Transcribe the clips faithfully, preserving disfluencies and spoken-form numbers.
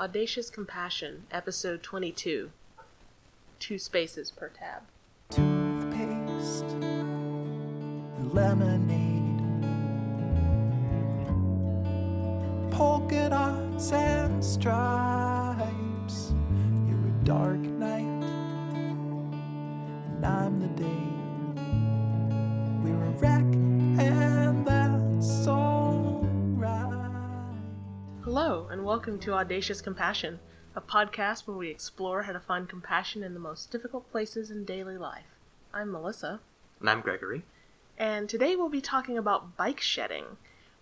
Audacious Compassion, Episode twenty-two. Two spaces per tab. Toothpaste and lemonade, polka dots and stripes. You're a dark night, and I'm the day. We're a wreck, and that's all. Hello, and welcome to Audacious Compassion, a podcast where we explore how to find compassion in the most difficult places in daily life. I'm Melissa. And I'm Gregory. And today we'll be talking about bike shedding,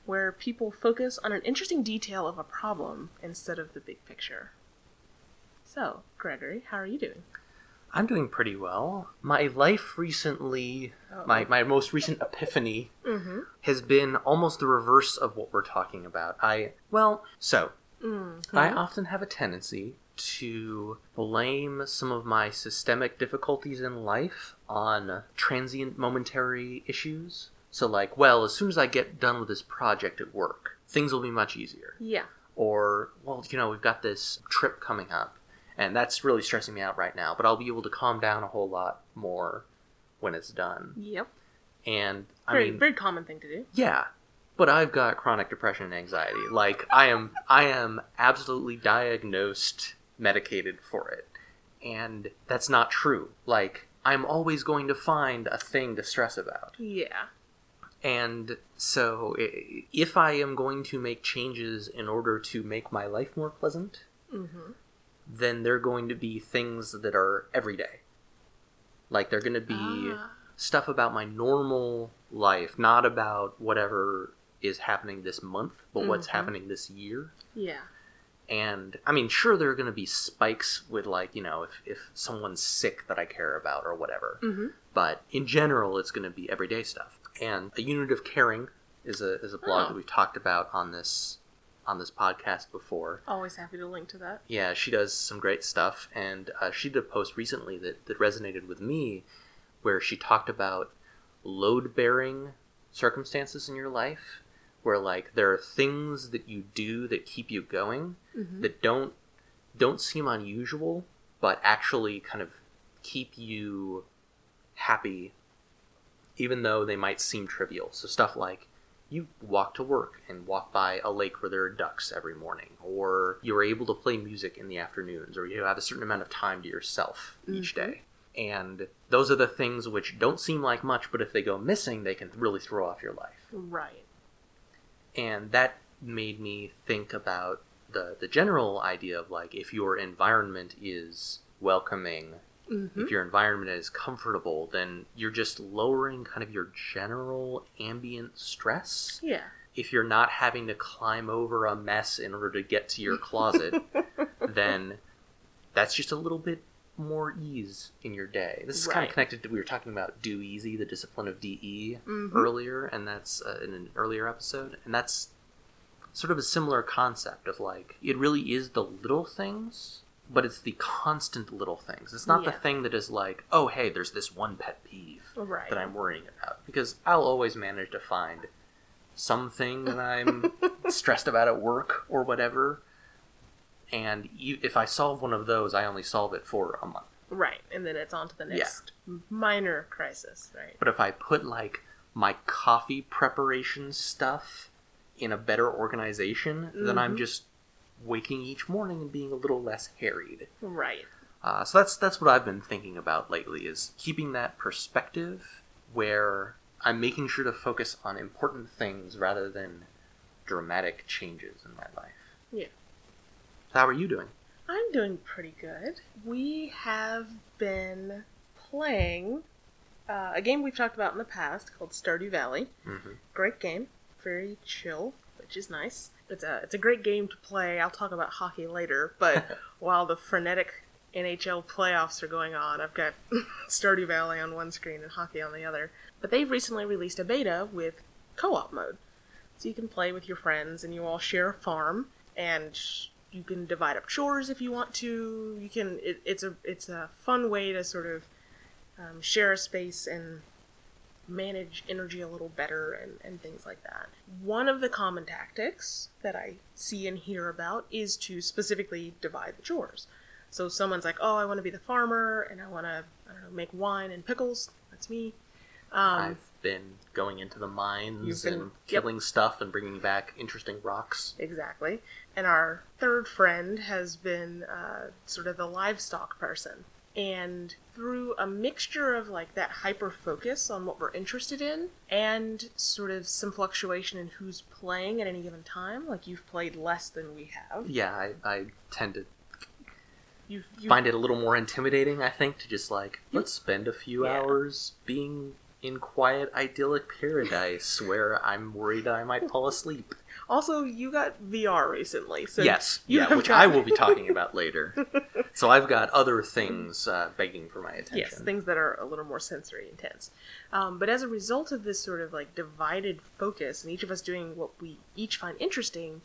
where people focus on an interesting detail of a problem instead of the big picture. So, Gregory, how are you doing? I'm doing pretty well. My life recently, oh. my, my most recent epiphany mm-hmm. has been almost the reverse of what we're talking about. I, well, so, mm-hmm. I often have a tendency to blame some of my systemic difficulties in life on transient momentary issues. So like, well, as soon as I get done with this project at work, things will be much easier. Yeah. Or, well, you know, we've got this trip coming up. And that's really stressing me out right now, but I'll be able to calm down a whole lot more when it's done. Yep. And I very, mean, very common thing to do. Yeah, but I've got chronic depression and anxiety. Like I am, I am absolutely diagnosed, medicated for it, and that's not true. Like I'm always going to find a thing to stress about. Yeah. And so, if I am going to make changes in order to make my life more pleasant. Mm-hmm. Then they're going to be things that are everyday. Like, they're going to be ah. stuff about my normal life, not about whatever is happening this month, but mm-hmm. what's happening this year. Yeah. And, I mean, sure, there are going to be spikes with, like, you know, if, if someone's sick that I care about or whatever. Mm-hmm. But, in general, it's going to be everyday stuff. And A Unit of Caring is a is a blog oh. that we've talked about on this on this podcast before. Always happy to link to that. Yeah, she does some great stuff, and uh, she did a post recently that, that resonated with me where she talked about load-bearing circumstances in your life, where, like, there are things that you do that keep you going mm-hmm. that don't don't seem unusual, but actually kind of keep you happy, even though they might seem trivial. So stuff like, you walk to work and walk by a lake where there are ducks every morning, or you're able to play music in the afternoons, or you have a certain amount of time to yourself mm-hmm. each day. And those are the things which don't seem like much, but if they go missing, they can really throw off your life. Right. And that made me think about the, the general idea of, like, if your environment is welcoming, mm-hmm. if your environment is comfortable, then you're just lowering kind of your general ambient stress. Yeah. If you're not having to climb over a mess in order to get to your closet, then that's just a little bit more ease in your day. This is right. kind of connected to, we were talking about Do Easy, the discipline of D E mm-hmm. earlier, and that's uh, in an earlier episode. And that's sort of a similar concept of, like, it really is the little things. But it's the constant little things. It's not yeah. the thing that is like, oh, hey, there's this one pet peeve right. that I'm worrying about. Because I'll always manage to find something that I'm stressed about at work or whatever. And if I solve one of those, I only solve it for a month. Right. And then it's on to the next yeah. minor crisis. Right. But if I put, like, my coffee preparation stuff in a better organization, mm-hmm. then I'm just waking each morning and being a little less harried. Right. Uh, so that's that's what I've been thinking about lately, is keeping that perspective where I'm making sure to focus on important things rather than dramatic changes in my life. Yeah. How are you doing? I'm doing pretty good. We have been playing uh, a game we've talked about in the past called Stardew Valley. Mm-hmm. Great game. Very chill, which is nice. It's a, it's a great game to play. I'll talk about hockey later, but while the frenetic N H L playoffs are going on, I've got Stardew Valley on one screen and hockey on the other. But they've recently released a beta with co-op mode. So you can play with your friends, and you all share a farm, and you can divide up chores if you want to. You can. It, it's a it's a fun way to sort of um, share a space and manage energy a little better and, and things like that. One of the common tactics that I see and hear about is to specifically divide the chores. So someone's like, oh, I want to be the farmer and I want to, I don't know, make wine and pickles. That's me. Um, I've been going into the mines been, and killing yep. stuff and bringing back interesting rocks. Exactly. And our third friend has been uh, sort of the livestock person. And through a mixture of like that hyper focus on what we're interested in and sort of some fluctuation in who's playing at any given time, like you've played less than we have. Yeah, I, I tend to you've, you've, find it a little more intimidating, I think, to just like, let's spend a few yeah. hours being in quiet, idyllic paradise where I'm worried I might fall asleep. Also, you got V R recently, so yes, yeah, which got... I will be talking about later. So I've got other things uh, begging for my attention. Yes, things that are a little more sensory intense. Um, but as a result of this sort of like divided focus, and each of us doing what we each find interesting,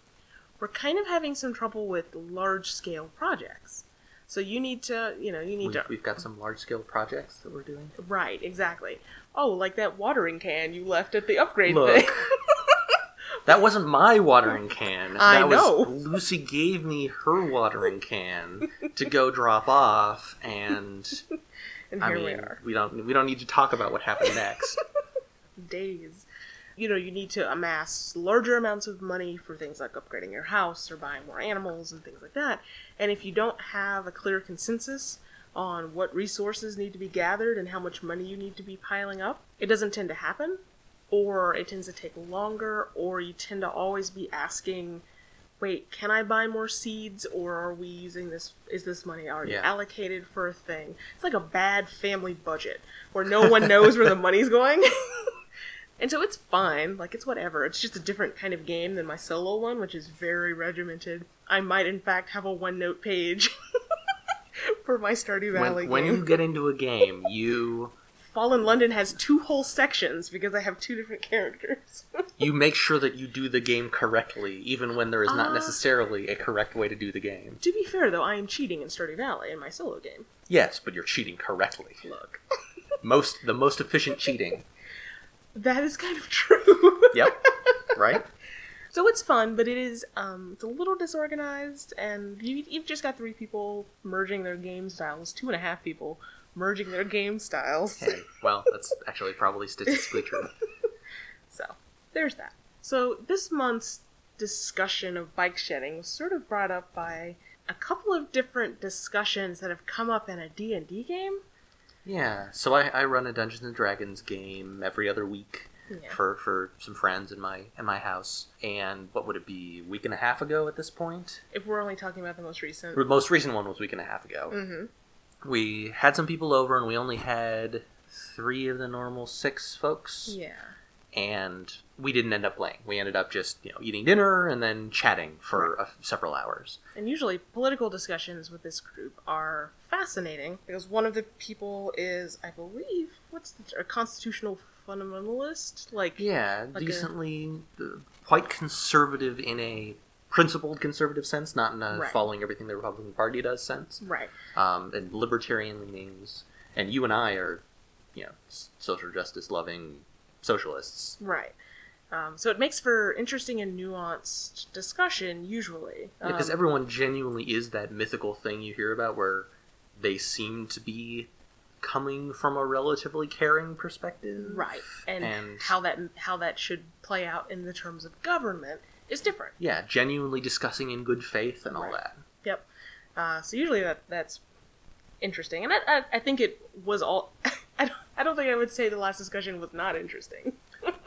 we're kind of having some trouble with large-scale projects. So you need to, you know, you need we've, to. We've got some large-scale projects that we're doing. Right, exactly. Oh, like that watering can you left at the upgrade Look. thing. That wasn't my watering can. I that know. Was, Lucy gave me her watering can to go drop off, and, and here I mean, we are. We don't we don't need to talk about what happened next. Days. You know, you need to amass larger amounts of money for things like upgrading your house or buying more animals and things like that. And if you don't have a clear consensus on what resources need to be gathered and how much money you need to be piling up, it doesn't tend to happen. Or it tends to take longer, or you tend to always be asking, wait, can I buy more seeds, or are we using this, is this money already yeah. allocated for a thing? It's like a bad family budget, where no one knows where the money's going. And so it's fine, like it's whatever, it's just a different kind of game than my solo one, which is very regimented. I might in fact have a OneNote page for my Stardew Valley when, game. When you get into a game, you... Fallen London has two whole sections because I have two different characters. You make sure that you do the game correctly, even when there is not uh, necessarily a correct way to do the game. To be fair, though, I am cheating in Stardew Valley in my solo game. Yes, but you're cheating correctly. Look. most The most efficient cheating. That is kind of true. Yep. Right? So it's fun, but it is um, it's a little disorganized, and you, you've just got three people merging their game styles, two and a half people merging their game styles. Hey, well, that's actually probably statistically true. So, there's that. So, this month's discussion of bike shedding was sort of brought up by a couple of different discussions that have come up in a D and D game. Yeah, so I, I run a Dungeons and Dragons game every other week yeah. for, for some friends in my in my house. And what would it be, a week and a half ago at this point? If we're only talking about the most recent. The most recent one was a week and a half ago. Mm-hmm. We had some people over, and we only had three of the normal six folks. Yeah. And we didn't end up playing. We ended up just, you know, eating dinner and then chatting for right. a, several hours. And usually political discussions with this group are fascinating, because one of the people is, I believe, what's the, a constitutional fundamentalist? Like Yeah, like decently, a... quite conservative in a... principled conservative sense, not in a right. following everything the Republican Party does sense. Right. Um, and libertarian leanings. And you and I are, you know, social justice-loving socialists. Right. Um, so it makes for interesting and nuanced discussion, usually. Um, because everyone genuinely is that mythical thing you hear about where they seem to be coming from a relatively caring perspective. Right. And, and how that how that should play out in the terms of government. It's different. Yeah, genuinely discussing in good faith and all right. that. Yep. Uh, so usually that that's interesting. And I, I, I think it was all... I don't, I don't think I would say the last discussion was not interesting.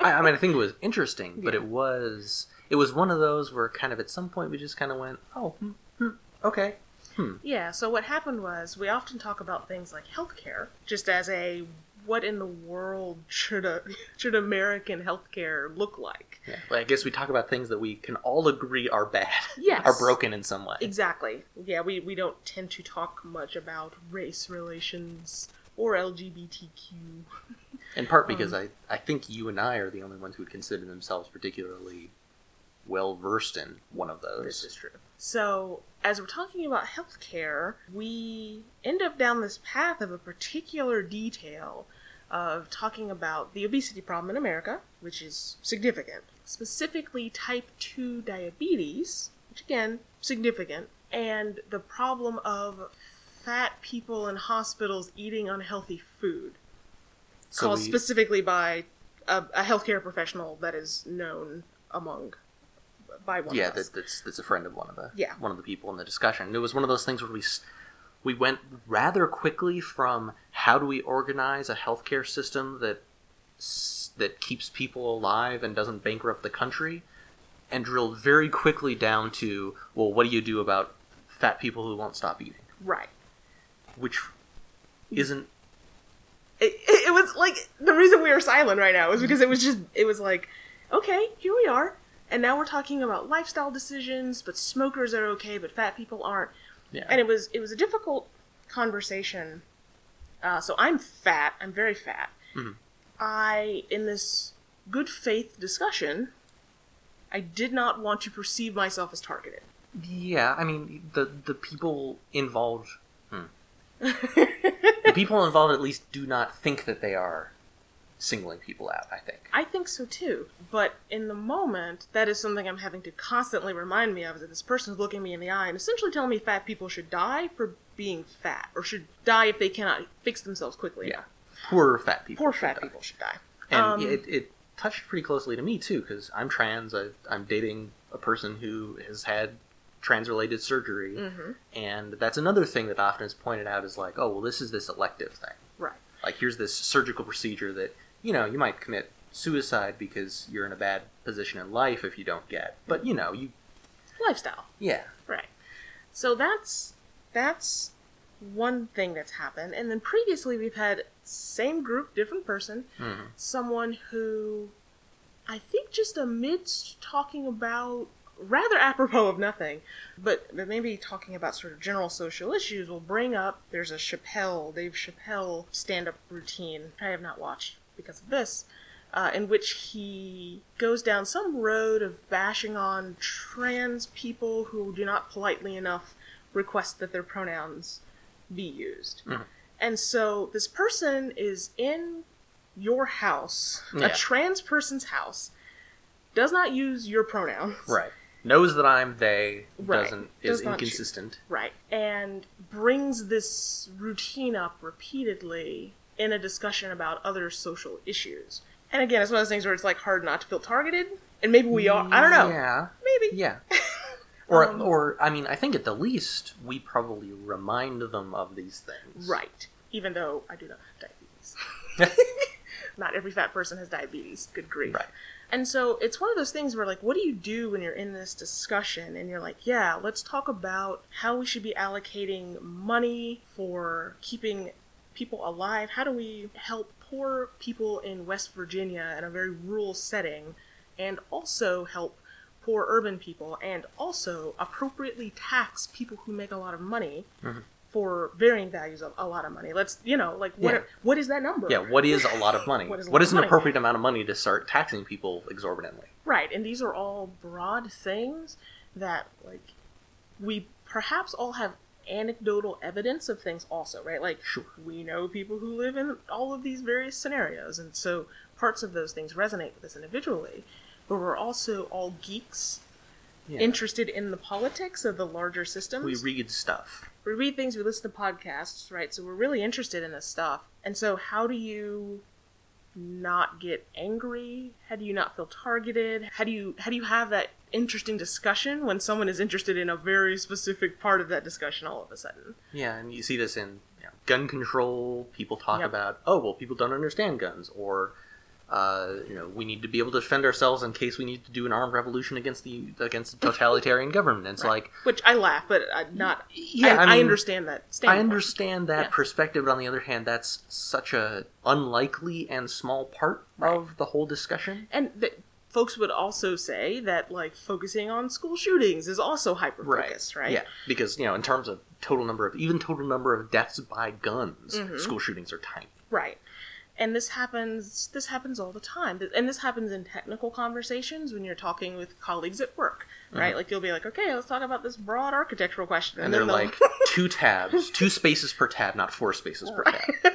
I, I mean, I think it was interesting, but yeah. it was... It was one of those where kind of at some point we just kind of went, oh, hmm, hmm, okay. Hmm. Yeah, so what happened was we often talk about things like healthcare, just as a... what in the world should a, should American healthcare look like? Yeah, well, I guess we talk about things that we can all agree are bad, yes. are broken in some way. Exactly. Yeah, we, we don't tend to talk much about race relations or L G B T Q. In part because um, I, I think you and I are the only ones who would consider themselves particularly well-versed in one of those. This is true. So, as we're talking about healthcare, we end up down this path of a particular detail of talking about the obesity problem in America, which is significant. Specifically type two diabetes, which again, significant, and the problem of fat people in hospitals eating unhealthy food. So called we... specifically by a, a healthcare professional that is known among... by one yeah, of us. Yeah, that, that's, that's a friend of one of the yeah. one of the people in the discussion. And it was one of those things where we we went rather quickly from how do we organize a healthcare system that that keeps people alive and doesn't bankrupt the country, and drilled very quickly down to, well, what do you do about fat people who won't stop eating? Right. Which isn't... It, it was like, the reason we are silent right now is because it was just, it was like, okay, here we are. And now we're talking about lifestyle decisions, but smokers are okay, but fat people aren't. Yeah. And it was it was a difficult conversation. Uh, so I'm fat. I'm very fat. Mm-hmm. I, in this good faith discussion, I did not want to perceive myself as targeted. Yeah, I mean, the, the people involved... Hmm. The people involved at least do not think that they are... singling people out, I think. I think so, too. But in the moment, that is something I'm having to constantly remind me of, is that this person's looking me in the eye and essentially telling me fat people should die for being fat, or should die if they cannot fix themselves quickly. Yeah. Poor fat people Poor fat die. people should die. And um, it, it touched pretty closely to me, too, because I'm trans, I, I'm dating a person who has had trans-related surgery, mm-hmm. and that's another thing that often is pointed out is like, oh, well, this is this elective thing. Right. Like, here's this surgical procedure that you know, you might commit suicide because you're in a bad position in life if you don't get. But, you know, you... Lifestyle. Yeah. Right. So that's that's one thing that's happened. And then previously we've had same group, different person, mm-hmm. someone who I think just amidst talking about, rather apropos of nothing, but maybe talking about sort of general social issues will bring up, there's a Chappelle, Dave Chappelle stand-up routine I have not watched. Because of this, uh, in which he goes down some road of bashing on trans people who do not politely enough request that their pronouns be used. Mm-hmm. And so this person is in your house, yeah. a trans person's house, does not use your pronouns. Right. Knows that I'm they, right. doesn't, is does inconsistent. You. Right. And brings this routine up repeatedly in a discussion about other social issues. And again, it's one of those things where it's like hard not to feel targeted. And maybe we are, I don't know. Yeah. Maybe. Yeah. Or, um, or I mean, I think at the least, we probably remind them of these things. Right. Even though I do not have diabetes. Not every fat person has diabetes. Good grief. Right. And so it's one of those things where, like, what do you do when you're in this discussion and you're like, yeah, let's talk about how we should be allocating money for keeping people alive. How do we help poor people in West Virginia in a very rural setting, and also help poor urban people, and also appropriately tax people who make a lot of money mm-hmm. for varying values of a lot of money? Let's, you know, like, what yeah. are, what is that number? Yeah, what is a lot of money? What is, what is an money? Appropriate amount of money to start taxing people exorbitantly? Right, and these are all broad things that, like, we perhaps all have anecdotal evidence of things also, right? Like, sure. we know people who live in all of these various scenarios, and so parts of those things resonate with us individually, but we're also all geeks yeah. interested in the politics of the larger systems. We read stuff. We read things, we listen to podcasts, right? So we're really interested in this stuff. And so how do you not get angry? How do you not feel targeted? How do you how do you have that interesting discussion when someone is interested in a very specific part of that discussion all of a sudden? Yeah, and you see this in you know, gun control. People talk yep. about, oh, well, people don't understand guns, or uh, you know, we need to be able to defend ourselves in case we need to do an armed revolution against the against a totalitarian government. And it's right. like, which I laugh, but I'm not. Yeah, I, I, mean, I understand that. Standpoint. I understand that yeah. perspective. But on the other hand, that's such a unlikely and small part right. of the whole discussion. And. The, Folks would also say that, like, focusing on school shootings is also hyper-focused, right. right? Yeah, because, you know, in terms of total number of, even total number of deaths by guns, mm-hmm. school shootings are tiny. Right. And this happens, this happens all the time. And this happens in technical conversations when you're talking with colleagues at work, right? Mm-hmm. Like, you'll be like, okay, let's talk about this broad architectural question. And, and they're like, two tabs, two spaces per tab, not four spaces oh. per tab.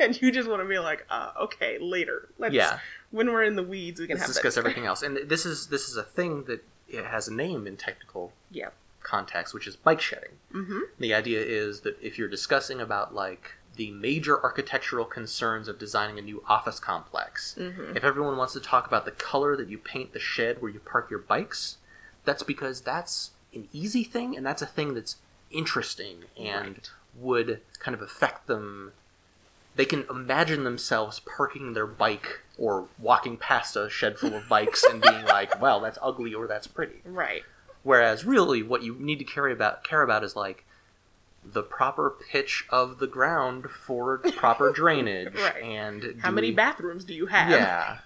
and you just want to be like, uh, okay, later. Let's, yeah. When we're in the weeds, we can Let's have discuss that everything else. And this is this is a thing that it has a name in technical yeah. context, which is bike shedding. Mm-hmm. The idea is that if you're discussing about like the major architectural concerns of designing a new office complex, mm-hmm. if everyone wants to talk about the color that you paint the shed where you park your bikes, that's because that's an easy thing, and that's a thing that's interesting and right. would kind of affect them. They can imagine themselves parking their bike or walking past a shed full of bikes and being like, well, that's ugly or that's pretty. Right. Whereas really what you need to care about, care about is like the proper pitch of the ground for proper drainage. Right. And how many we... bathrooms do you have? Yeah.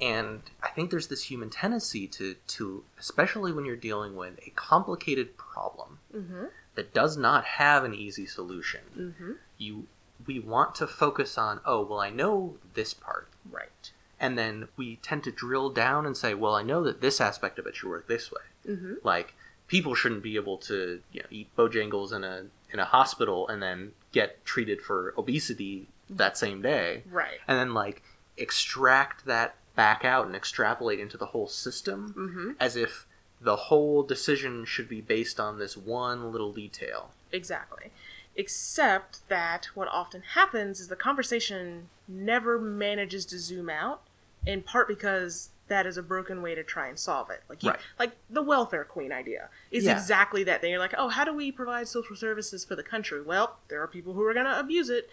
And I think there's this human tendency to, to, especially when you're dealing with a complicated problem mm-hmm. that does not have an easy solution, mm-hmm. you we want to focus on, oh, well, I know this part. Right. And then we tend to drill down and say, well, I know that this aspect of it should work this way. Mm-hmm. Like, people shouldn't be able to, you know, eat Bojangles in a in a hospital and then get treated for obesity that same day. Right. And then, like, extract that back out and extrapolate into the whole system mm-hmm. as if the whole decision should be based on this one little detail. Exactly. Except that what often happens is the conversation never manages to zoom out, in part because that is a broken way to try and solve it. Like, you, right. like the welfare queen idea is yeah. exactly that thing. You're like, oh, how do we provide social services for the country? Well, there are people who are going to abuse it.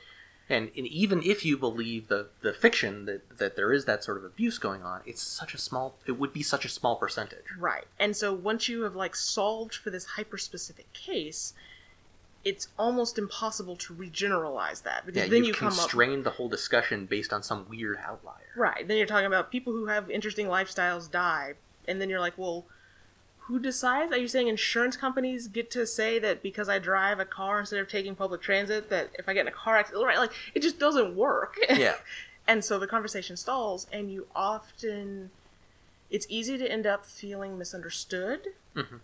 And, and even if you believe the, the fiction that, that there is that sort of abuse going on, it's such a small, it would be such a small percentage. Right. And so once you have like solved for this hyper-specific case, it's almost impossible to regeneralize that. Because yeah, then you come up... constrained the whole discussion based on some weird outlier. Right. Then you're talking about people who have interesting lifestyles die. And then you're like, well, who decides? Are you saying insurance companies get to say that because I drive a car instead of taking public transit, that if I get in a car accident, right? Like, it just doesn't work. Yeah. And so the conversation stalls, and you often, it's easy to end up feeling misunderstood. Mm-hmm.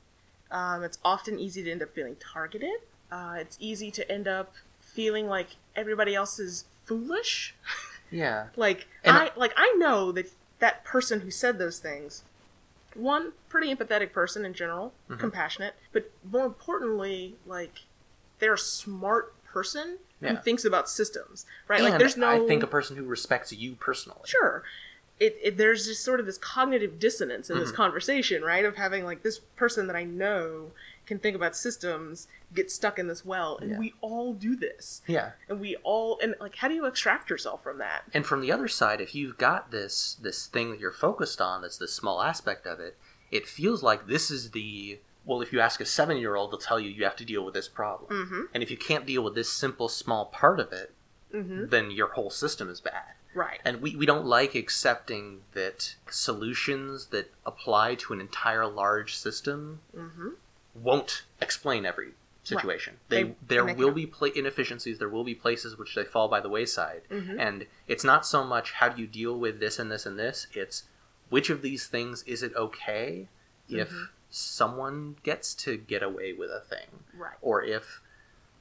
Um, it's often easy to end up feeling targeted. Uh, it's easy to end up feeling like everybody else is foolish. Yeah. Like, I, I like I know that that person who said those things, one, pretty empathetic person in general, mm-hmm. compassionate, but more importantly, like, they're a smart person yeah. who thinks about systems, right? And like, there's no... I think a person who respects you personally. Sure. It, it there's just sort of this cognitive dissonance in mm-hmm. this conversation, right? Of having, like, this person that I know can think about systems, get stuck in this well, and yeah. we all do this. Yeah. And we all... And, like, how do you extract yourself from that? And from the other side, if you've got this this thing that you're focused on, that's this small aspect of it, it feels like this is the... Well, if you ask a seven-year-old, they'll tell you you have to deal with this problem. Mm-hmm. And if you can't deal with this simple, small part of it, mm-hmm. then your whole system is bad. Right. And we, we don't like accepting that solutions that apply to an entire large system... Mm-hmm. won't explain every situation. Right. They, they there will them. be pla- inefficiencies, there will be places which they fall by the wayside. Mm-hmm. And it's not so much how do you deal with this and this and this, it's which of these things is it okay mm-hmm. if someone gets to get away with a thing? Right. Or if,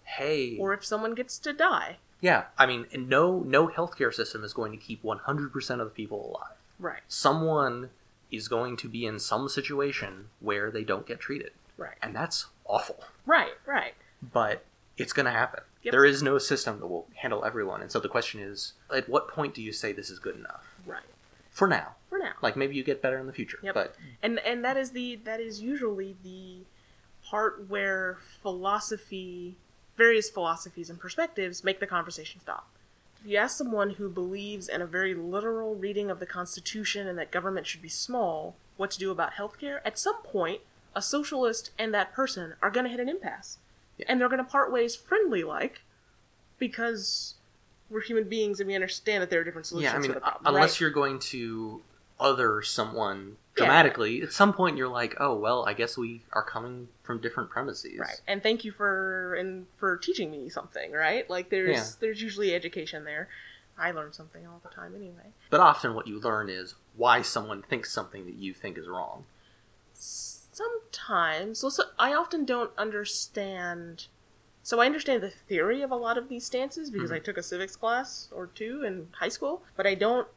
hey... Or if someone gets to die. Yeah. I mean, no no healthcare system is going to keep one hundred percent of the people alive. Right. Someone is going to be in some situation where they don't get treated. Right. And that's awful. Right, right. But it's going to happen. Yep. There is no system that will handle everyone. And so the question is, at what point do you say this is good enough? Right. For now. For now. Like, maybe you get better in the future. Yep. But... And and that is the that is usually the part where philosophy, various philosophies and perspectives make the conversation stop. You ask someone who believes in a very literal reading of the Constitution and that government should be small what to do about healthcare, at some point... a socialist and that person are going to hit an impasse. Yeah. And they're going to part ways friendly-like because we're human beings and we understand that there are different solutions yeah, I mean, to the problem. Unless right? you're going to other someone dramatically, yeah. at some point you're like, oh, well, I guess we are coming from different premises. Right. And thank you for and for teaching me something, right? Like, there's yeah. there's usually education there. I learn something all the time anyway. But often what you learn is why someone thinks something that you think is wrong. So, Sometimes, also, I often don't understand So I understand the theory of a lot of these stances because mm-hmm. I took a civics class or two in high school, but I don't,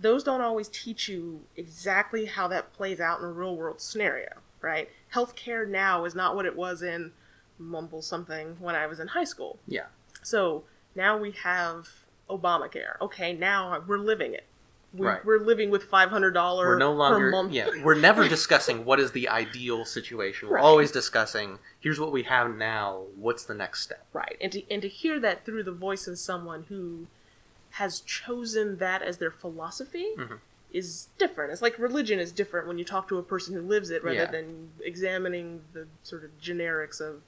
those don't always teach you exactly how that plays out in a real world scenario, right? Healthcare now is not what it was in mumble something when I was in high school. Yeah. So now we have Obamacare. Okay, now we're living it. We, right. We're living with five hundred dollars we're no longer, per month. Yeah, we're never discussing what is the ideal situation. We're right. always discussing, here's what we have now, what's the next step? Right, and to, and to hear that through the voice of someone who has chosen that as their philosophy mm-hmm. is different. It's like religion is different when you talk to a person who lives it rather yeah. than examining the sort of generics of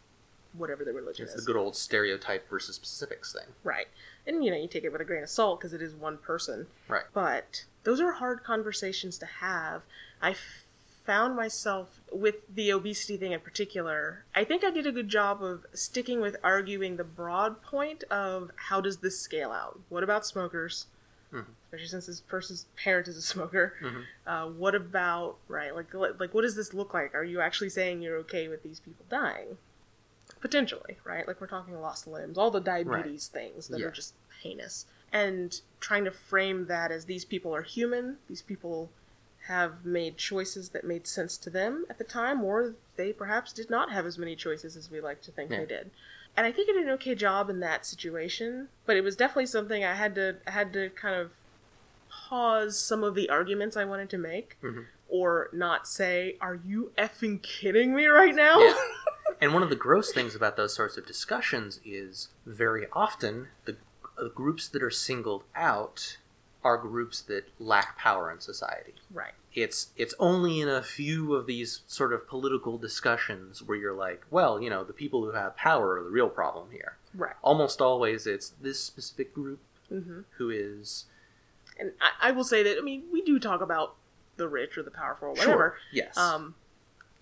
whatever the religion it's is. It's the good old stereotype versus specifics thing. Right. And, you know, you take it with a grain of salt because it is one person. Right. But those are hard conversations to have. I f- found myself, with the obesity thing in particular, I think I did a good job of sticking with arguing the broad point of how does this scale out? What about smokers? Mm-hmm. Especially since this person's parent is a smoker. Mm-hmm. Uh, what about, right, like, like what does this look like? Are you actually saying you're okay with these people dying? Potentially, right? Like, we're talking lost limbs, all the diabetes right. things that yeah. are just heinous. And trying to frame that as these people are human, these people have made choices that made sense to them at the time, or they perhaps did not have as many choices as we like to think yeah. they did. And I think I did an okay job in that situation, but it was definitely something I had to I had to kind of pause some of the arguments I wanted to make, mm-hmm. or not say, are you effing kidding me right now? Yeah. And one of the gross things about those sorts of discussions is very often the, the groups that are singled out are groups that lack power in society. Right. It's it's only in a few of these sort of political discussions where you're like, well, you know, the people who have power are the real problem here. Right. Almost always it's this specific group mm-hmm. who is... And I, I will say that, I mean, we do talk about the rich or the powerful or whatever. Sure, yes. Um,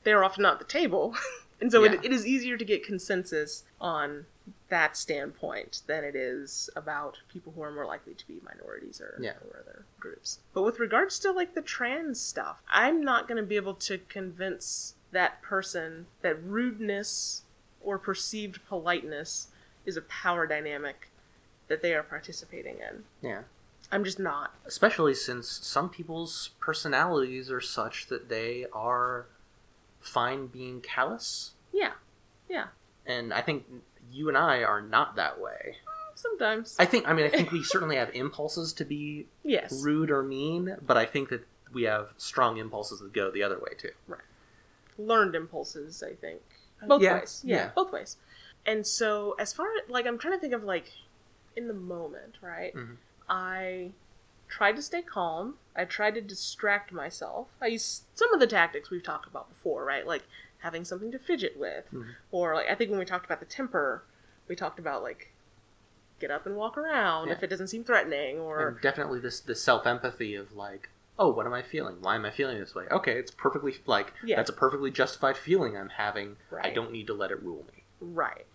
they're often not at the table. And so yeah. it, it is easier to get consensus on that standpoint than it is about people who are more likely to be minorities or, yeah. or other groups. But with regards to like the trans stuff, I'm not going to be able to convince that person that rudeness or perceived politeness is a power dynamic that they are participating in. Yeah. I'm just not. Especially since some people's personalities are such that they are... fine being callous. Yeah. Yeah. And I think you and I are not that way. Sometimes. I think, I mean, I think we certainly have impulses to be yes. rude or mean, but I think that we have strong impulses that go the other way too. Right. Learned impulses, I think. Both yeah. ways. Yeah, yeah. Both ways. And so as far as, like, I'm trying to think of, like, in the moment, right? Mm-hmm. I... tried to stay calm. I tried to distract myself. I used some of the tactics we've talked about before, right? Like having something to fidget with. Mm-hmm. Or like I think when we talked about the temper, we talked about like get up and walk around yeah. if it doesn't seem threatening or and definitely this this self-empathy of like, oh, what am I feeling? Why am I feeling this way? Okay, it's perfectly like yeah. that's a perfectly justified feeling I'm having. Right. I don't need to let it rule me. Right.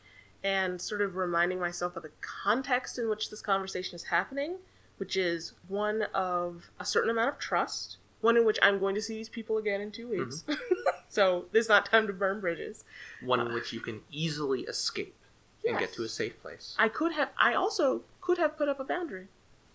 And sort of reminding myself of the context in which this conversation is happening, which is one of a certain amount of trust, one in which I'm going to see these people again in two weeks. Mm-hmm. So there's not time to burn bridges. One in uh, which you can easily escape yes. and get to a safe place. I could have, I also could have put up a boundary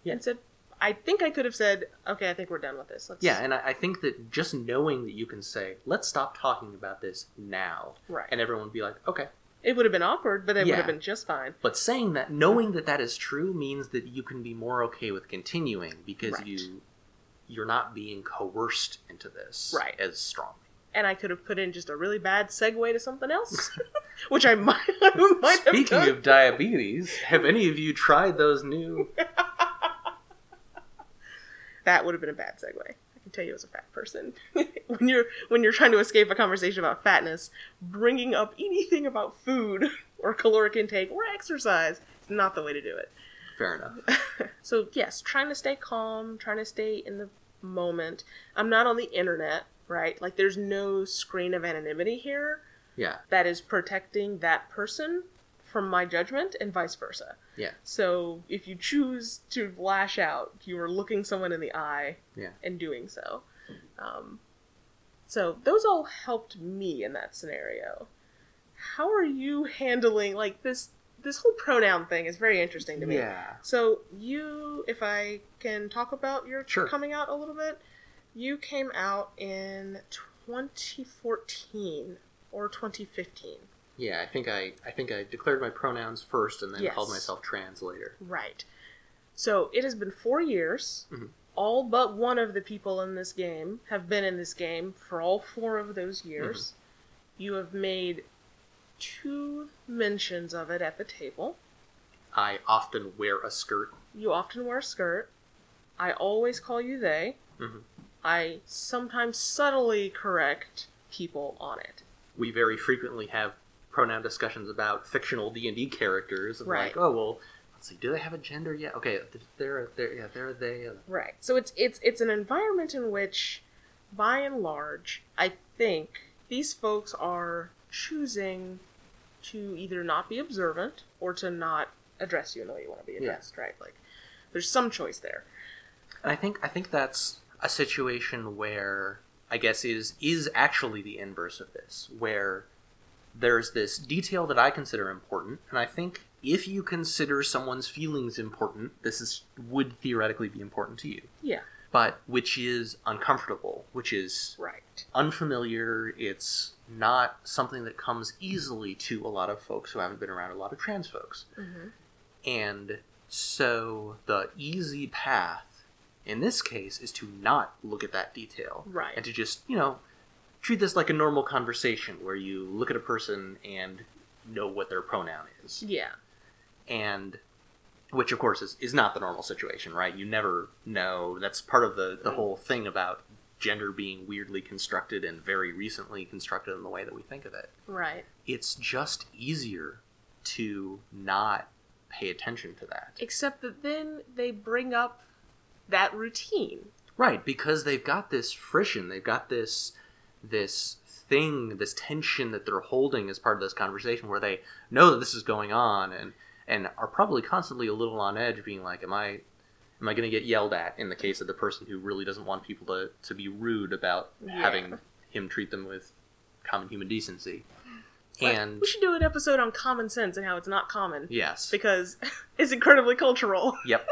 yeah. and said, I think I could have said, okay, I think we're done with this. Let's... Yeah, and I, I think that just knowing that you can say, let's stop talking about this now. Right. And everyone would be like, okay. It would have been awkward, but it yeah. would have been just fine. But saying that, knowing that that is true, means that you can be more okay with continuing because right. you, you're not being coerced into this right. as strongly. And I could have put in just a really bad segue to something else, which I might, I might have done. Speaking of diabetes, have any of you tried those new... That would have been a bad segue. Tell you as a fat person when you're when you're trying to escape a conversation about fatness, bringing up anything about food or caloric intake or exercise is not the way to do it. Fair enough. So yes, trying to stay calm, trying to stay in the moment. I'm not on the internet, right? Like there's no screen of anonymity here. Yeah. That is protecting that person from my judgment and vice versa. Yeah. So if you choose to lash out, you are looking someone in the eye yeah. and doing so. Um, so those all helped me in that scenario. How are you handling like this this whole pronoun thing is very interesting to me. Yeah. So you, if I can talk about your sure. coming out a little bit, you came out in twenty fourteen or twenty fifteen. Yeah, I think I, I think I declared my pronouns first and then yes. called myself trans later. Right. So it has been four years. Mm-hmm. All but one of the people in this game have been in this game for all four of those years. Mm-hmm. You have made two mentions of it at the table. I often wear a skirt. You often wear a skirt. I always call you they. Mm-hmm. I sometimes subtly correct people on it. We very frequently have pronoun discussions about fictional D and D characters. And right. Like, oh, well... So do they have a gender yet? Okay, they're they're yeah, they're they. Uh... Right. So it's it's it's an environment in which, by and large, I think these folks are choosing to either not be observant or to not address you in the way you want to be addressed. Yeah. Right. Like, there's some choice there. And I think I think that's a situation where I guess is is actually the inverse of this, where there's this detail that I consider important, and I think. If you consider someone's feelings important, this is, would theoretically be important to you. Yeah. But which is uncomfortable, which is right. unfamiliar. It's not something that comes easily to a lot of folks who haven't been around a lot of trans folks. Mm-hmm. And so the easy path in this case is to not look at that detail. Right. And to just, you know, treat this like a normal conversation where you look at a person and know what their pronoun is. Yeah. And which, of course, is, is not the normal situation, right? You never know. That's part of the, the whole thing about gender being weirdly constructed and very recently constructed in the way that we think of it. Right. It's just easier to not pay attention to that. Except that then they bring up that routine. Right, because they've got this friction. They've got this this... thing, this tension that they're holding as part of this conversation where they know that this is going on and and are probably constantly a little on edge being like, am I am I going to get yelled at in the case of the person who really doesn't want people to, to be rude about yeah. having him treat them with common human decency. But and we should do an episode on common sense and how it's not common. Yes. Because it's incredibly cultural. Yep.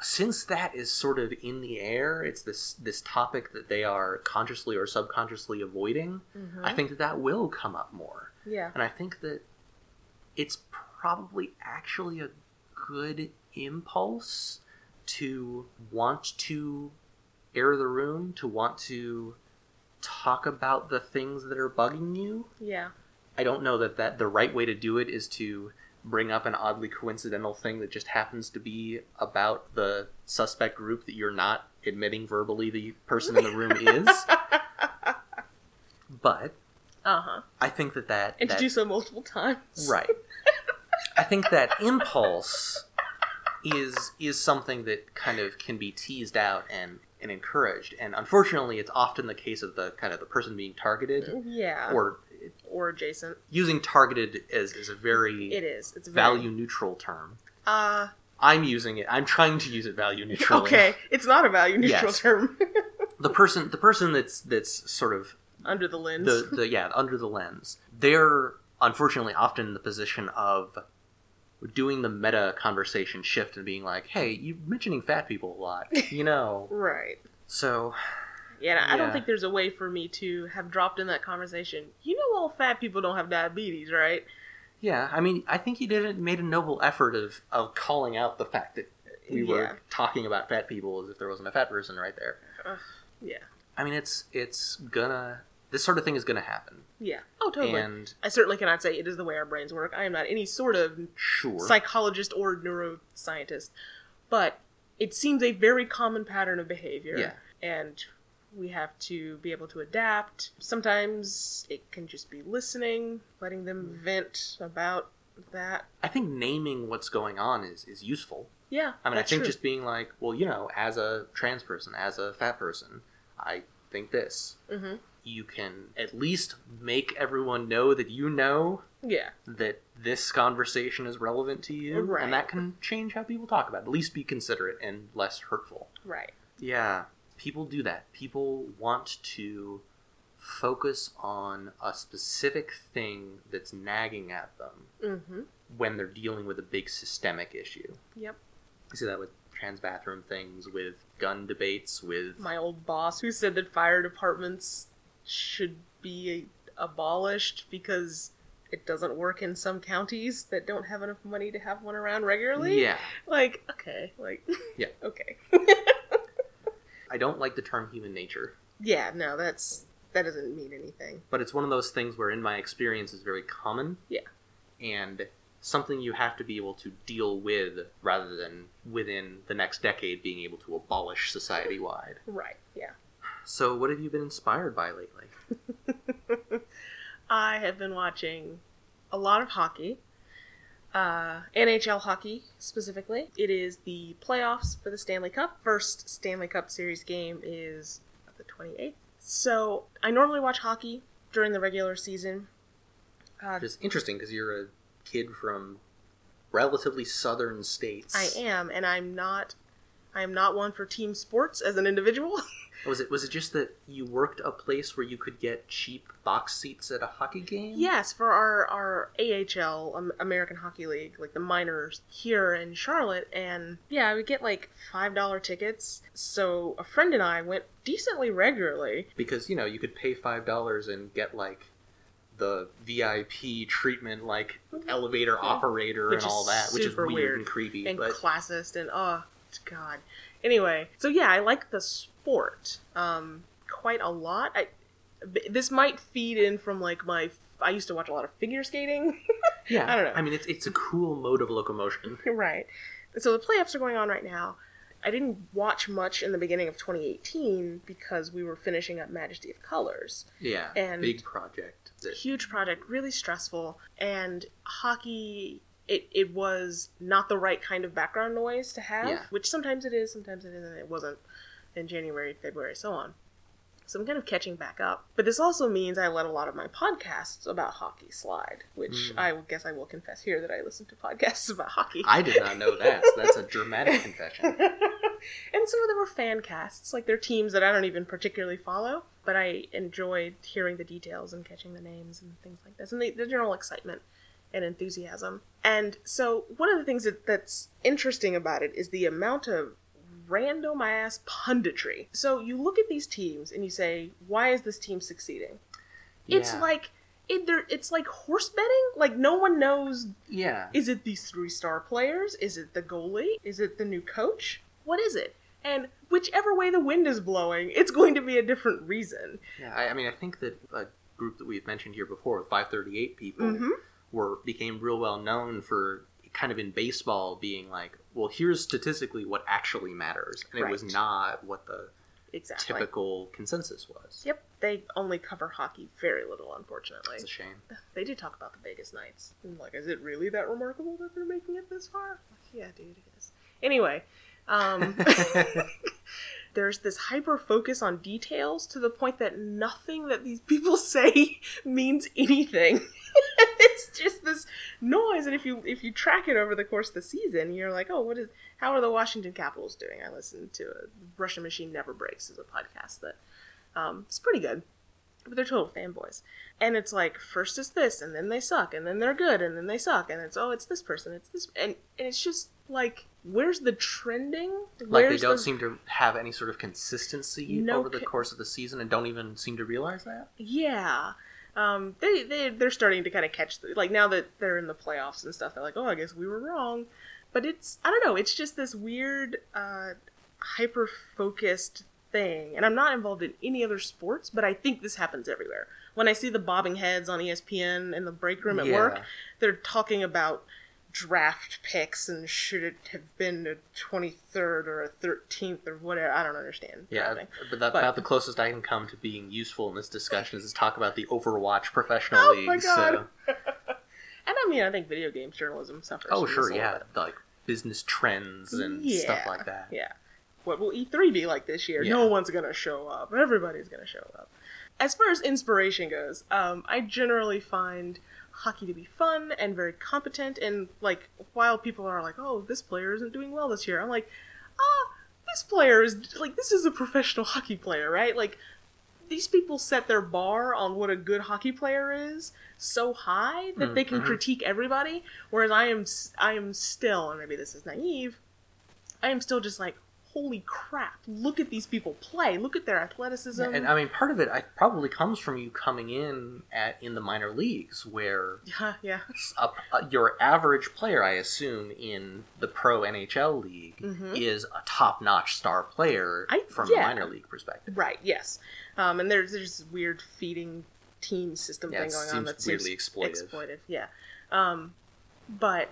Since that is sort of in the air, it's this this topic that they are consciously or subconsciously avoiding, mm-hmm. I think that that will come up more. Yeah. And I think that it's probably actually a good impulse to want to air the room, to want to talk about the things that are bugging you. Yeah. I don't know that, that the right way to do it is to... bring up an oddly coincidental thing that just happens to be about the suspect group that you're not admitting verbally the person in the room is. But uh-huh. I think that that... And that, to do so multiple times. Right. I think that impulse is is something that kind of can be teased out and, and encouraged. And unfortunately, it's often the case of the kind of the person being targeted. Yeah. Or... or adjacent. Using targeted as is a very it is it's a very... value neutral term. Uh I'm using it. I'm trying to use it value neutrally. Okay, it's not a value neutral yes. term. the person, the person that's that's sort of under the lens. The, the yeah, under the lens. They're unfortunately often in the position of doing the meta conversation shift and being like, "Hey, you're mentioning fat people a lot, you know." Right. So. Yeah, I yeah. don't think there's a way for me to have dropped in that conversation. You know all fat people don't have diabetes, right? Yeah, I mean, I think you did it, made a noble effort of, of calling out the fact that we yeah. were talking about fat people as if there wasn't a fat person right there. Uh, yeah. I mean, it's it's gonna... This sort of thing is gonna happen. Yeah. Oh, totally. And I certainly cannot say it is the way our brains work. I am not any sort of sure. psychologist or neuroscientist. But it seems a very common pattern of behavior. Yeah. And... we have to be able to adapt. Sometimes it can just be listening, letting them vent about that. I think naming what's going on is, is useful. Yeah, I mean, that's I think true. Just being like, well, you know, as a trans person, as a fat person, I think this. Mm-hmm. You can at least make everyone know that you know yeah. that this conversation is relevant to you. Right. And that can change how people talk about it. At least be considerate and less hurtful. Right. Yeah. People do that. People want to focus on a specific thing that's nagging at them mm-hmm. when they're dealing with a big systemic issue. Yep. You see that with trans bathroom things, with gun debates, with... My old boss who said that fire departments should be abolished because it doesn't work in some counties that don't have enough money to have one around regularly. Yeah. Like, okay. Like, yeah. Okay. I don't like the term human nature. Yeah, no, that's that doesn't mean anything. But it's one of those things where, in my experience, is very common. Yeah. And something you have to be able to deal with rather than within the next decade being able to abolish society-wide. Right, yeah. So what have you been inspired by lately? I have been watching a lot of hockey, uh, N H L hockey specifically. It is the playoffs for the Stanley Cup. First Stanley Cup series game is the twenty-eighth. So I normally watch hockey during the regular season. Uh, It's interesting because you're a kid from relatively southern states. I am, and I'm not. I am not one for team sports as an individual. Was it was it just that you worked a place where you could get cheap box seats at a hockey game? Yes, for our, our A H L, um, American Hockey League, like the minors here in Charlotte. And yeah, I would get like five dollar tickets. So a friend and I went decently regularly. Because, you know, you could pay five dollars and get like the V I P treatment, like elevator yeah. operator which and all that. Which is weird, weird and creepy. And but... classist and oh, God. Anyway, so yeah, I like the sport um, quite a lot. I, this might feed in from like my, I used to watch a lot of figure skating. Yeah, I don't know. I mean, it's it's a cool mode of locomotion. Right. So the playoffs are going on right now. I didn't watch much in the beginning of twenty eighteen because we were finishing up Majesty of Colors. Yeah, and big project. Huge project, really stressful. And hockey... It it was not the right kind of background noise to have, yeah. which sometimes it is, sometimes it isn't. It wasn't in January, February, so on. So I'm kind of catching back up. But this also means I let a lot of my podcasts about hockey slide, which mm. I guess I will confess here that I listen to podcasts about hockey. I did not know that. So that's a dramatic confession. And some of them were fan casts, like they're teams that I don't even particularly follow, but I enjoyed hearing the details and catching the names and things like this, and the, the general excitement and enthusiasm. And so one of the things that, that's interesting about it is the amount of random ass punditry. So you look at these teams and you say, why is this team succeeding? Yeah. It's like it, it's like horse betting. Like no one knows. Yeah. Is it these three star players? Is it the goalie? Is it the new coach? What is it? And whichever way the wind is blowing, it's going to be a different reason. Yeah, I, I mean, I think that a group that we've mentioned here before, with five thirty-eight people, mm-hmm. were became real well known for kind of in baseball being like, well, here's statistically what actually matters. And right. It was not what the exactly. typical consensus was. Yep. They only cover hockey very little, unfortunately. It's a shame. They do talk about the Vegas Knights. And like, is it really that remarkable that they're making it this far? Like, yeah, dude, it is. Anyway, um, there's this hyper-focus on details to the point that nothing that these people say means anything. It's just this noise, and if you if you track it over the course of the season, you're like, oh, what is? How are the Washington Capitals doing? I listened to a, Russian Machine Never Breaks is a podcast that um, it's pretty good, but they're total fanboys. And it's like, first is this, and then they suck, and then they're good, and then they suck, and it's, oh, it's this person, it's this, and, and it's just like, where's the trending? Where's like they don't the... seem to have any sort of consistency no over the course of the season, and don't even seem to realize that? Yeah. Um, they, they, they're starting to kind of catch, the, like, now that they're in the playoffs and stuff, they're like, oh, I guess we were wrong. But it's, I don't know, it's just this weird, uh, hyper-focused thing. And I'm not involved in any other sports, but I think this happens everywhere. When I see the bobbing heads on E S P N in the break room at yeah. work, they're talking about draft picks and should it have been a twenty-third or a thirteenth or whatever. I don't understand. Yeah, but that's about the closest I can come to being useful in this discussion is talk about the Overwatch professional oh league. My God. So. And I mean, I think video games journalism suffers. Oh, sure, yeah. Like business trends and yeah, stuff like that. Yeah. What will E three be like this year? Yeah. No one's going to show up. Everybody's going to show up. As far as inspiration goes, um, I generally find hockey to be fun and very competent, and like while people are like, oh, this player isn't doing well this year, I'm like, ah, this player is like, this is a professional hockey player, right? Like these people set their bar on what a good hockey player is so high that mm-hmm. they can critique everybody. Whereas I am, I am still, and maybe this is naive, I am still just like, holy crap, look at these people play. Look at their athleticism. And, and I mean, part of it I, probably comes from you coming in at in the minor leagues where yeah, yeah. A, a, your average player, I assume, in the pro N H L league mm-hmm. is a top-notch star player I, from yeah. a minor league perspective. Right, yes. Um, and there's, there's this weird feeding team system yeah, thing going on that seems exploitive. exploitive. Yeah, um, but,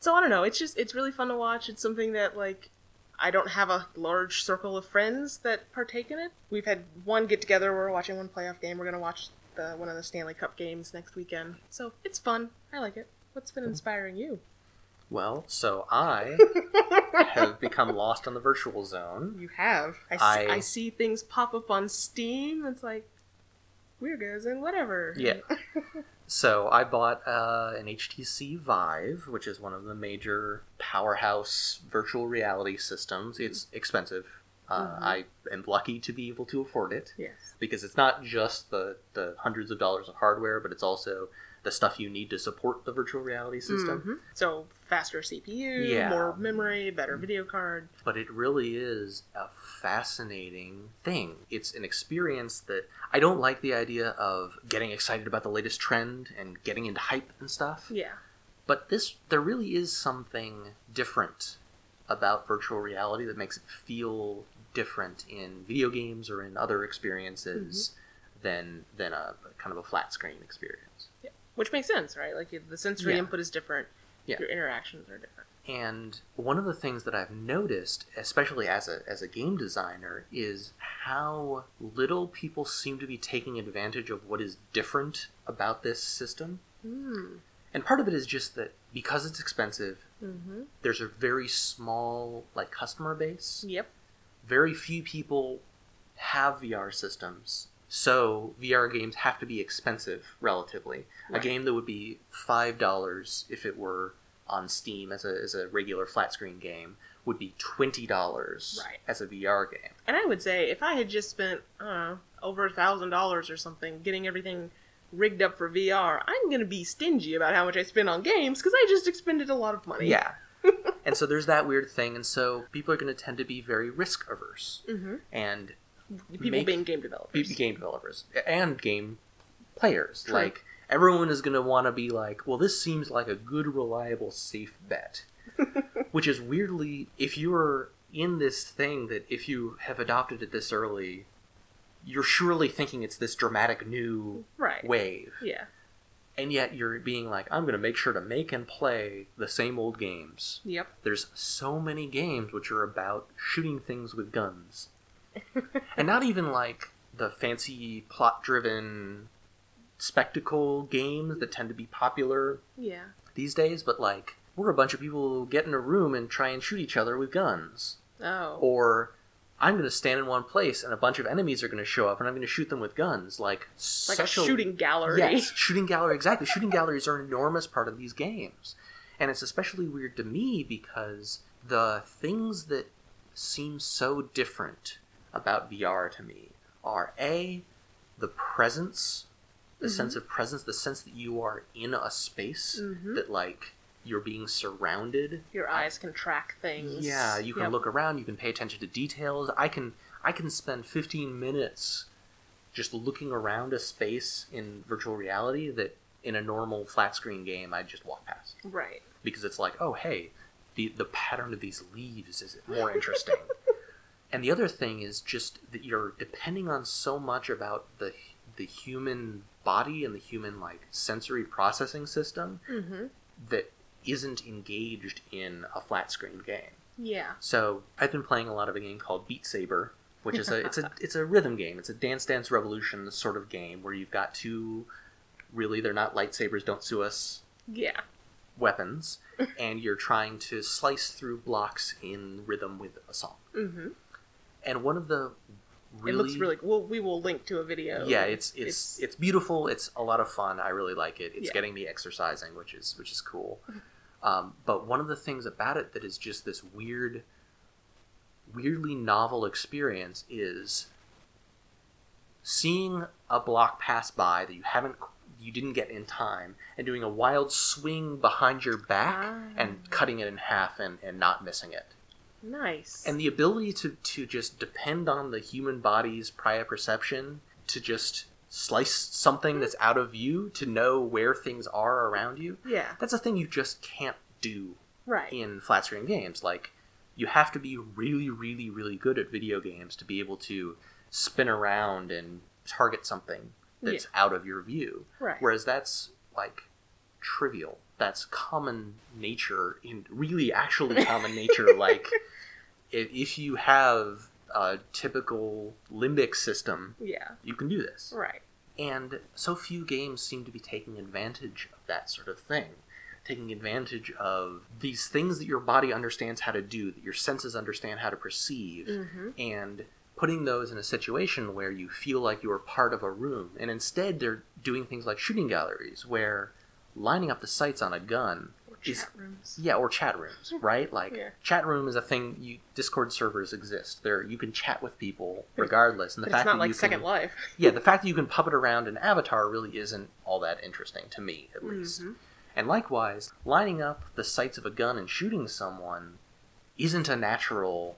so I don't know. It's just, it's really fun to watch. It's something that, like, I don't have a large circle of friends that partake in it. We've had one get-together. We're watching one playoff game. We're going to watch the, one of the Stanley Cup games next weekend. So it's fun. I like it. What's been inspiring you? Well, so I have become lost on the virtual zone. You have. I, I, see, I see things pop up on Steam. It's like, weirdos and whatever. Yeah. So I bought uh, an H T C Vive, which is one of the major powerhouse virtual reality systems. It's expensive. Uh, mm-hmm. I am lucky to be able to afford it. Yes. Because it's not just the, the hundreds of dollars of hardware, but it's also the stuff you need to support the virtual reality system. Mm-hmm. So faster C P U, yeah. more memory, better video card. But it really is a fascinating thing. It's an experience that I don't like the idea of getting excited about the latest trend and getting into hype and stuff. Yeah. But this, there really is something different about virtual reality that makes it feel different in video games or in other experiences mm-hmm. than than a kind of a flat screen experience. Yeah. Which makes sense, right? Like, the sensory yeah. input is different. Yeah. Your interactions are different. And one of the things that I've noticed, especially as a as a game designer, is how little people seem to be taking advantage of what is different about this system. Mm. And part of it is just that because it's expensive, mm-hmm. there's a very small like customer base. Yep. Very few people have V R systems. So V R games have to be expensive, relatively. Right. A game that would be five dollars if it were on Steam as a as a regular flat-screen game would be twenty dollars right. as a V R game. And I would say if I had just spent uh, over one thousand dollars or something getting everything rigged up for V R, I'm going to be stingy about how much I spend on games because I just expended a lot of money. Yeah. And so there's that weird thing, and so people are going to tend to be very risk-averse. Mm-hmm. And people being game developers. Game developers. And game players. True. Like, everyone is going to want to be like, well, this seems like a good, reliable, safe bet. Which is weirdly, if you're in this thing that if you have adopted it this early, you're surely thinking it's this dramatic new right. wave. Yeah. And yet you're being like, I'm going to make sure to make and play the same old games. Yep. There's so many games which are about shooting things with guns. And not even like the fancy plot-driven spectacle games that tend to be popular yeah. these days, but like we're a bunch of people who get in a room and try and shoot each other with guns. Oh. Or I'm going to stand in one place and a bunch of enemies are going to show up and I'm going to shoot them with guns. Like, like a shooting a... gallery. Yes, shooting gallery, exactly. Shooting galleries are an enormous part of these games. And it's especially weird to me because the things that seem so different about V R to me are A, the presence, the mm-hmm. sense of presence, the sense that you are in a space, mm-hmm. that like you're being surrounded. Your eyes I, can track things. Yeah, you can yep. look around, you can pay attention to details. I can I can spend fifteen minutes just looking around a space in virtual reality that in a normal flat screen game I'd just walk past. Right. Because it's like, oh hey, the, the pattern of these leaves is more interesting. And the other thing is just that you're depending on so much about the the human body and the human like sensory processing system mm-hmm. that isn't engaged in a flat screen game. Yeah. So I've been playing a lot of a game called Beat Saber, which is a it's a it's a rhythm game. It's a Dance Dance Revolution sort of game where you've got two really they're not lightsabers, don't sue us. Yeah. Weapons, and you're trying to slice through blocks in rhythm with a song. Mm-hmm. And one of the really... It looks really... Well, we will link to a video. Yeah, it's it's, it's it's beautiful. It's a lot of fun. I really like it. It's yeah. getting me exercising, which is which is cool. Um, but one of the things about it that is just this weird, weirdly novel experience is seeing a block pass by that you haven't, you didn't get in time, and doing a wild swing behind your back ah. and cutting it in half and, and not missing it. Nice. And the ability to, to just depend on the human body's prior perception to just slice something that's out of view to know where things are around you. Yeah. That's a thing you just can't do right. in flat screen games. Like, you have to be really, really, really good at video games to be able to spin around and target something that's yeah. out of your view. Right. Whereas that's, like, trivial. That's common nature, in really actually common nature. Like, if, if you have a typical limbic system, yeah. you can do this. Right. And so few games seem to be taking advantage of that sort of thing. Taking advantage of these things that your body understands how to do, that your senses understand how to perceive, mm-hmm. and putting those in a situation where you feel like you're part of a room. And instead they're doing things like shooting galleries, where lining up the sights on a gun or chat is, rooms. Yeah, or chat rooms, right? Like, yeah. chat room is a thing. You, Discord servers exist. There, you can chat with people regardless. And the but fact it's not that like you Second can, Life. Yeah, the fact that you can puppet around an avatar really isn't all that interesting to me, at least. Mm-hmm. And likewise, lining up the sights of a gun and shooting someone isn't a natural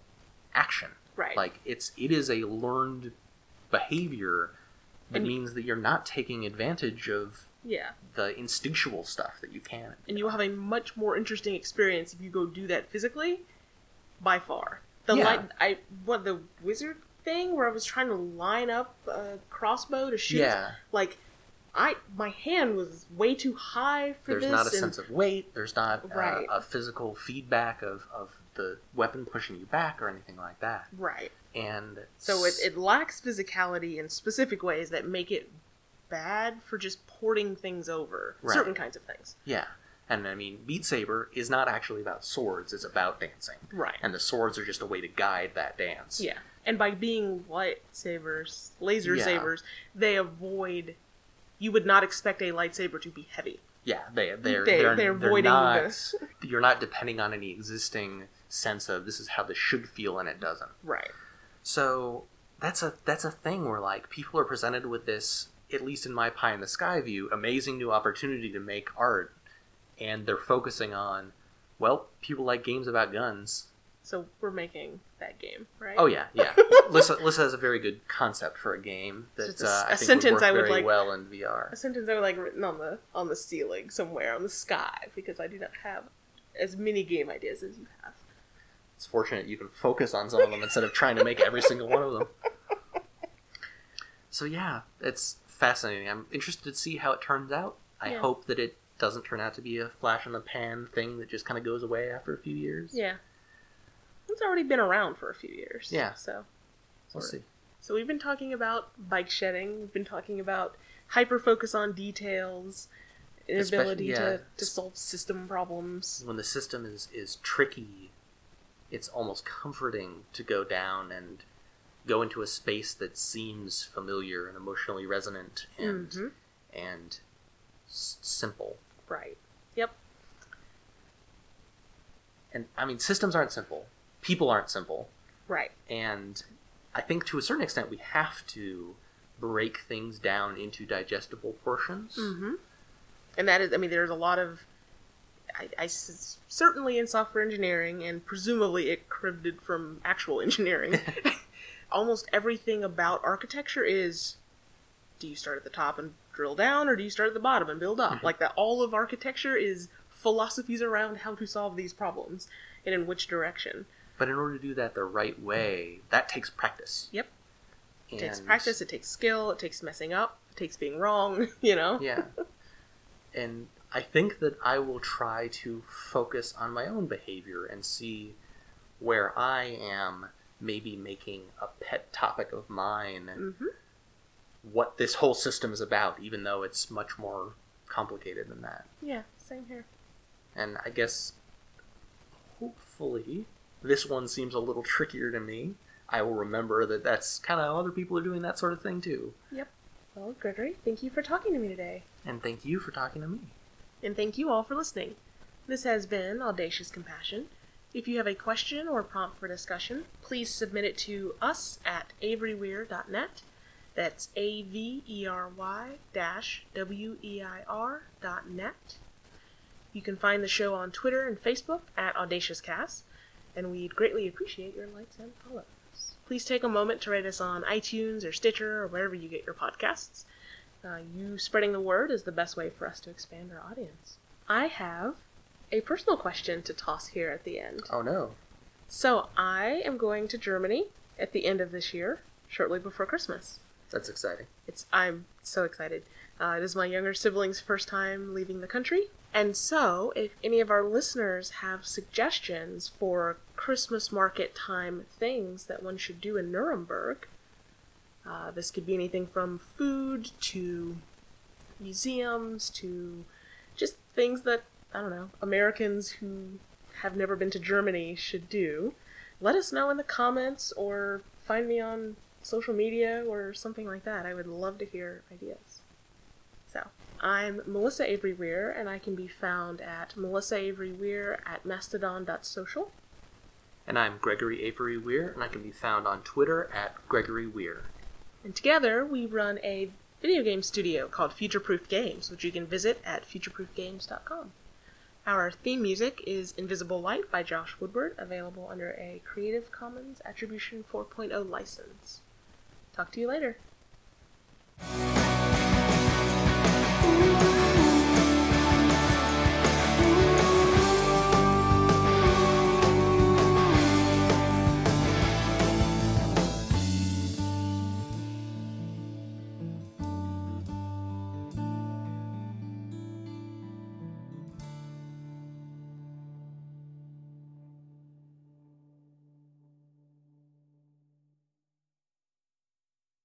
action. Right. Like, it's it is a learned behavior that and means that you're not taking advantage of. Yeah. The instinctual stuff that you can. And you'll have a much more interesting experience if you go do that physically, by far. The yeah. light, I what the wizard thing where I was trying to line up a crossbow to shoot. Yeah. Like, I my hand was way too high for there's this. There's not a and, sense of weight. There's not right. uh, a physical feedback of, of the weapon pushing you back or anything like that. Right. And so it, it lacks physicality in specific ways that make it bad for just porting things over. Right. Certain kinds of things. Yeah. And I mean, Beat Saber is not actually about swords, it's about dancing. Right. And the swords are just a way to guide that dance. Yeah. And by being lightsabers, laser yeah. sabers, they avoid, you would not expect a lightsaber to be heavy. Yeah, they, they're, they, they're, they're avoiding they're not, the... You're not depending on any existing sense of this is how this should feel and it doesn't. Right. So that's a that's a thing where, like, people are presented with this, at least in my pie in the sky view, amazing new opportunity to make art, and they're focusing on, well, people like games about guns, so we're making that game, right? Oh yeah, yeah. Lissa, Lissa has a very good concept for a game that's a, uh, I a think sentence would work I would very like well in V R. A sentence I would like written on the on the ceiling somewhere on the sky, because I do not have as many game ideas as you have. It's fortunate you can focus on some of them instead of trying to make every single one of them. So yeah, it's fascinating. I'm interested to see how it turns out. I yeah. hope that it doesn't turn out to be a flash in the pan thing that just kind of goes away after a few years. Yeah. It's already been around for a few years. Yeah. So. We'll see. So we've been talking about bike shedding. We've been talking about hyper-focus on details, inability yeah. to, to solve system problems. When the system is, is tricky, it's almost comforting to go down and go into a space that seems familiar and emotionally resonant and mm-hmm. and s- simple. Right. Yep. And, I mean, systems aren't simple. People aren't simple. Right. And I think to a certain extent we have to break things down into digestible portions. Mm-hmm. And that is, I mean, there's a lot of, I, I certainly in software engineering, and presumably it cribbed from actual engineering, almost everything about architecture is, do you start at the top and drill down, or do you start at the bottom and build up? Mm-hmm. Like, that all of architecture is philosophies around how to solve these problems and in which direction. But in order to do that the right way, that takes practice. Yep. And it takes practice, it takes skill, it takes messing up, it takes being wrong, you know? Yeah. And I think that I will try to focus on my own behavior and see where I am maybe making a pet topic of mine mm-hmm. what this whole system is about, even though it's much more complicated than that. Yeah, same here. And I guess, hopefully, this one seems a little trickier to me. I will remember that that's kind of how other people are doing that sort of thing, too. Yep. Well, Gregory, thank you for talking to me today. And thank you for talking to me. And thank you all for listening. This has been Audacious Compassion. If you have a question or prompt for discussion, please submit it to us at avery weir dot net. That's A V E R Y W E I R dot net. You can find the show on Twitter and Facebook at AudaciousCast, and we'd greatly appreciate your likes and follows. Please take a moment to rate us on iTunes or Stitcher or wherever you get your podcasts. Uh, you spreading the word is the best way for us to expand our audience. I have a personal question to toss here at the end. Oh no. So I am going to Germany at the end of this year, shortly before Christmas. That's exciting. It's I'm so excited. Uh, it is my younger sibling's first time leaving the country. And so if any of our listeners have suggestions for Christmas market time things that one should do in Nuremberg, uh, this could be anything from food to museums to just things that, I don't know, Americans who have never been to Germany should do. Let us know in the comments or find me on social media or something like that. I would love to hear ideas. So, I'm Melissa Avery Weir, and I can be found at Melissa Avery Weir at mastodon dot social. And I'm Gregory Avery Weir, and I can be found on Twitter at Gregory Weir. And together we run a video game studio called Future Proof Games, which you can visit at future proof games dot com. Our theme music is Invisible Light by Josh Woodward, available under a Creative Commons Attribution four point oh license. Talk to you later.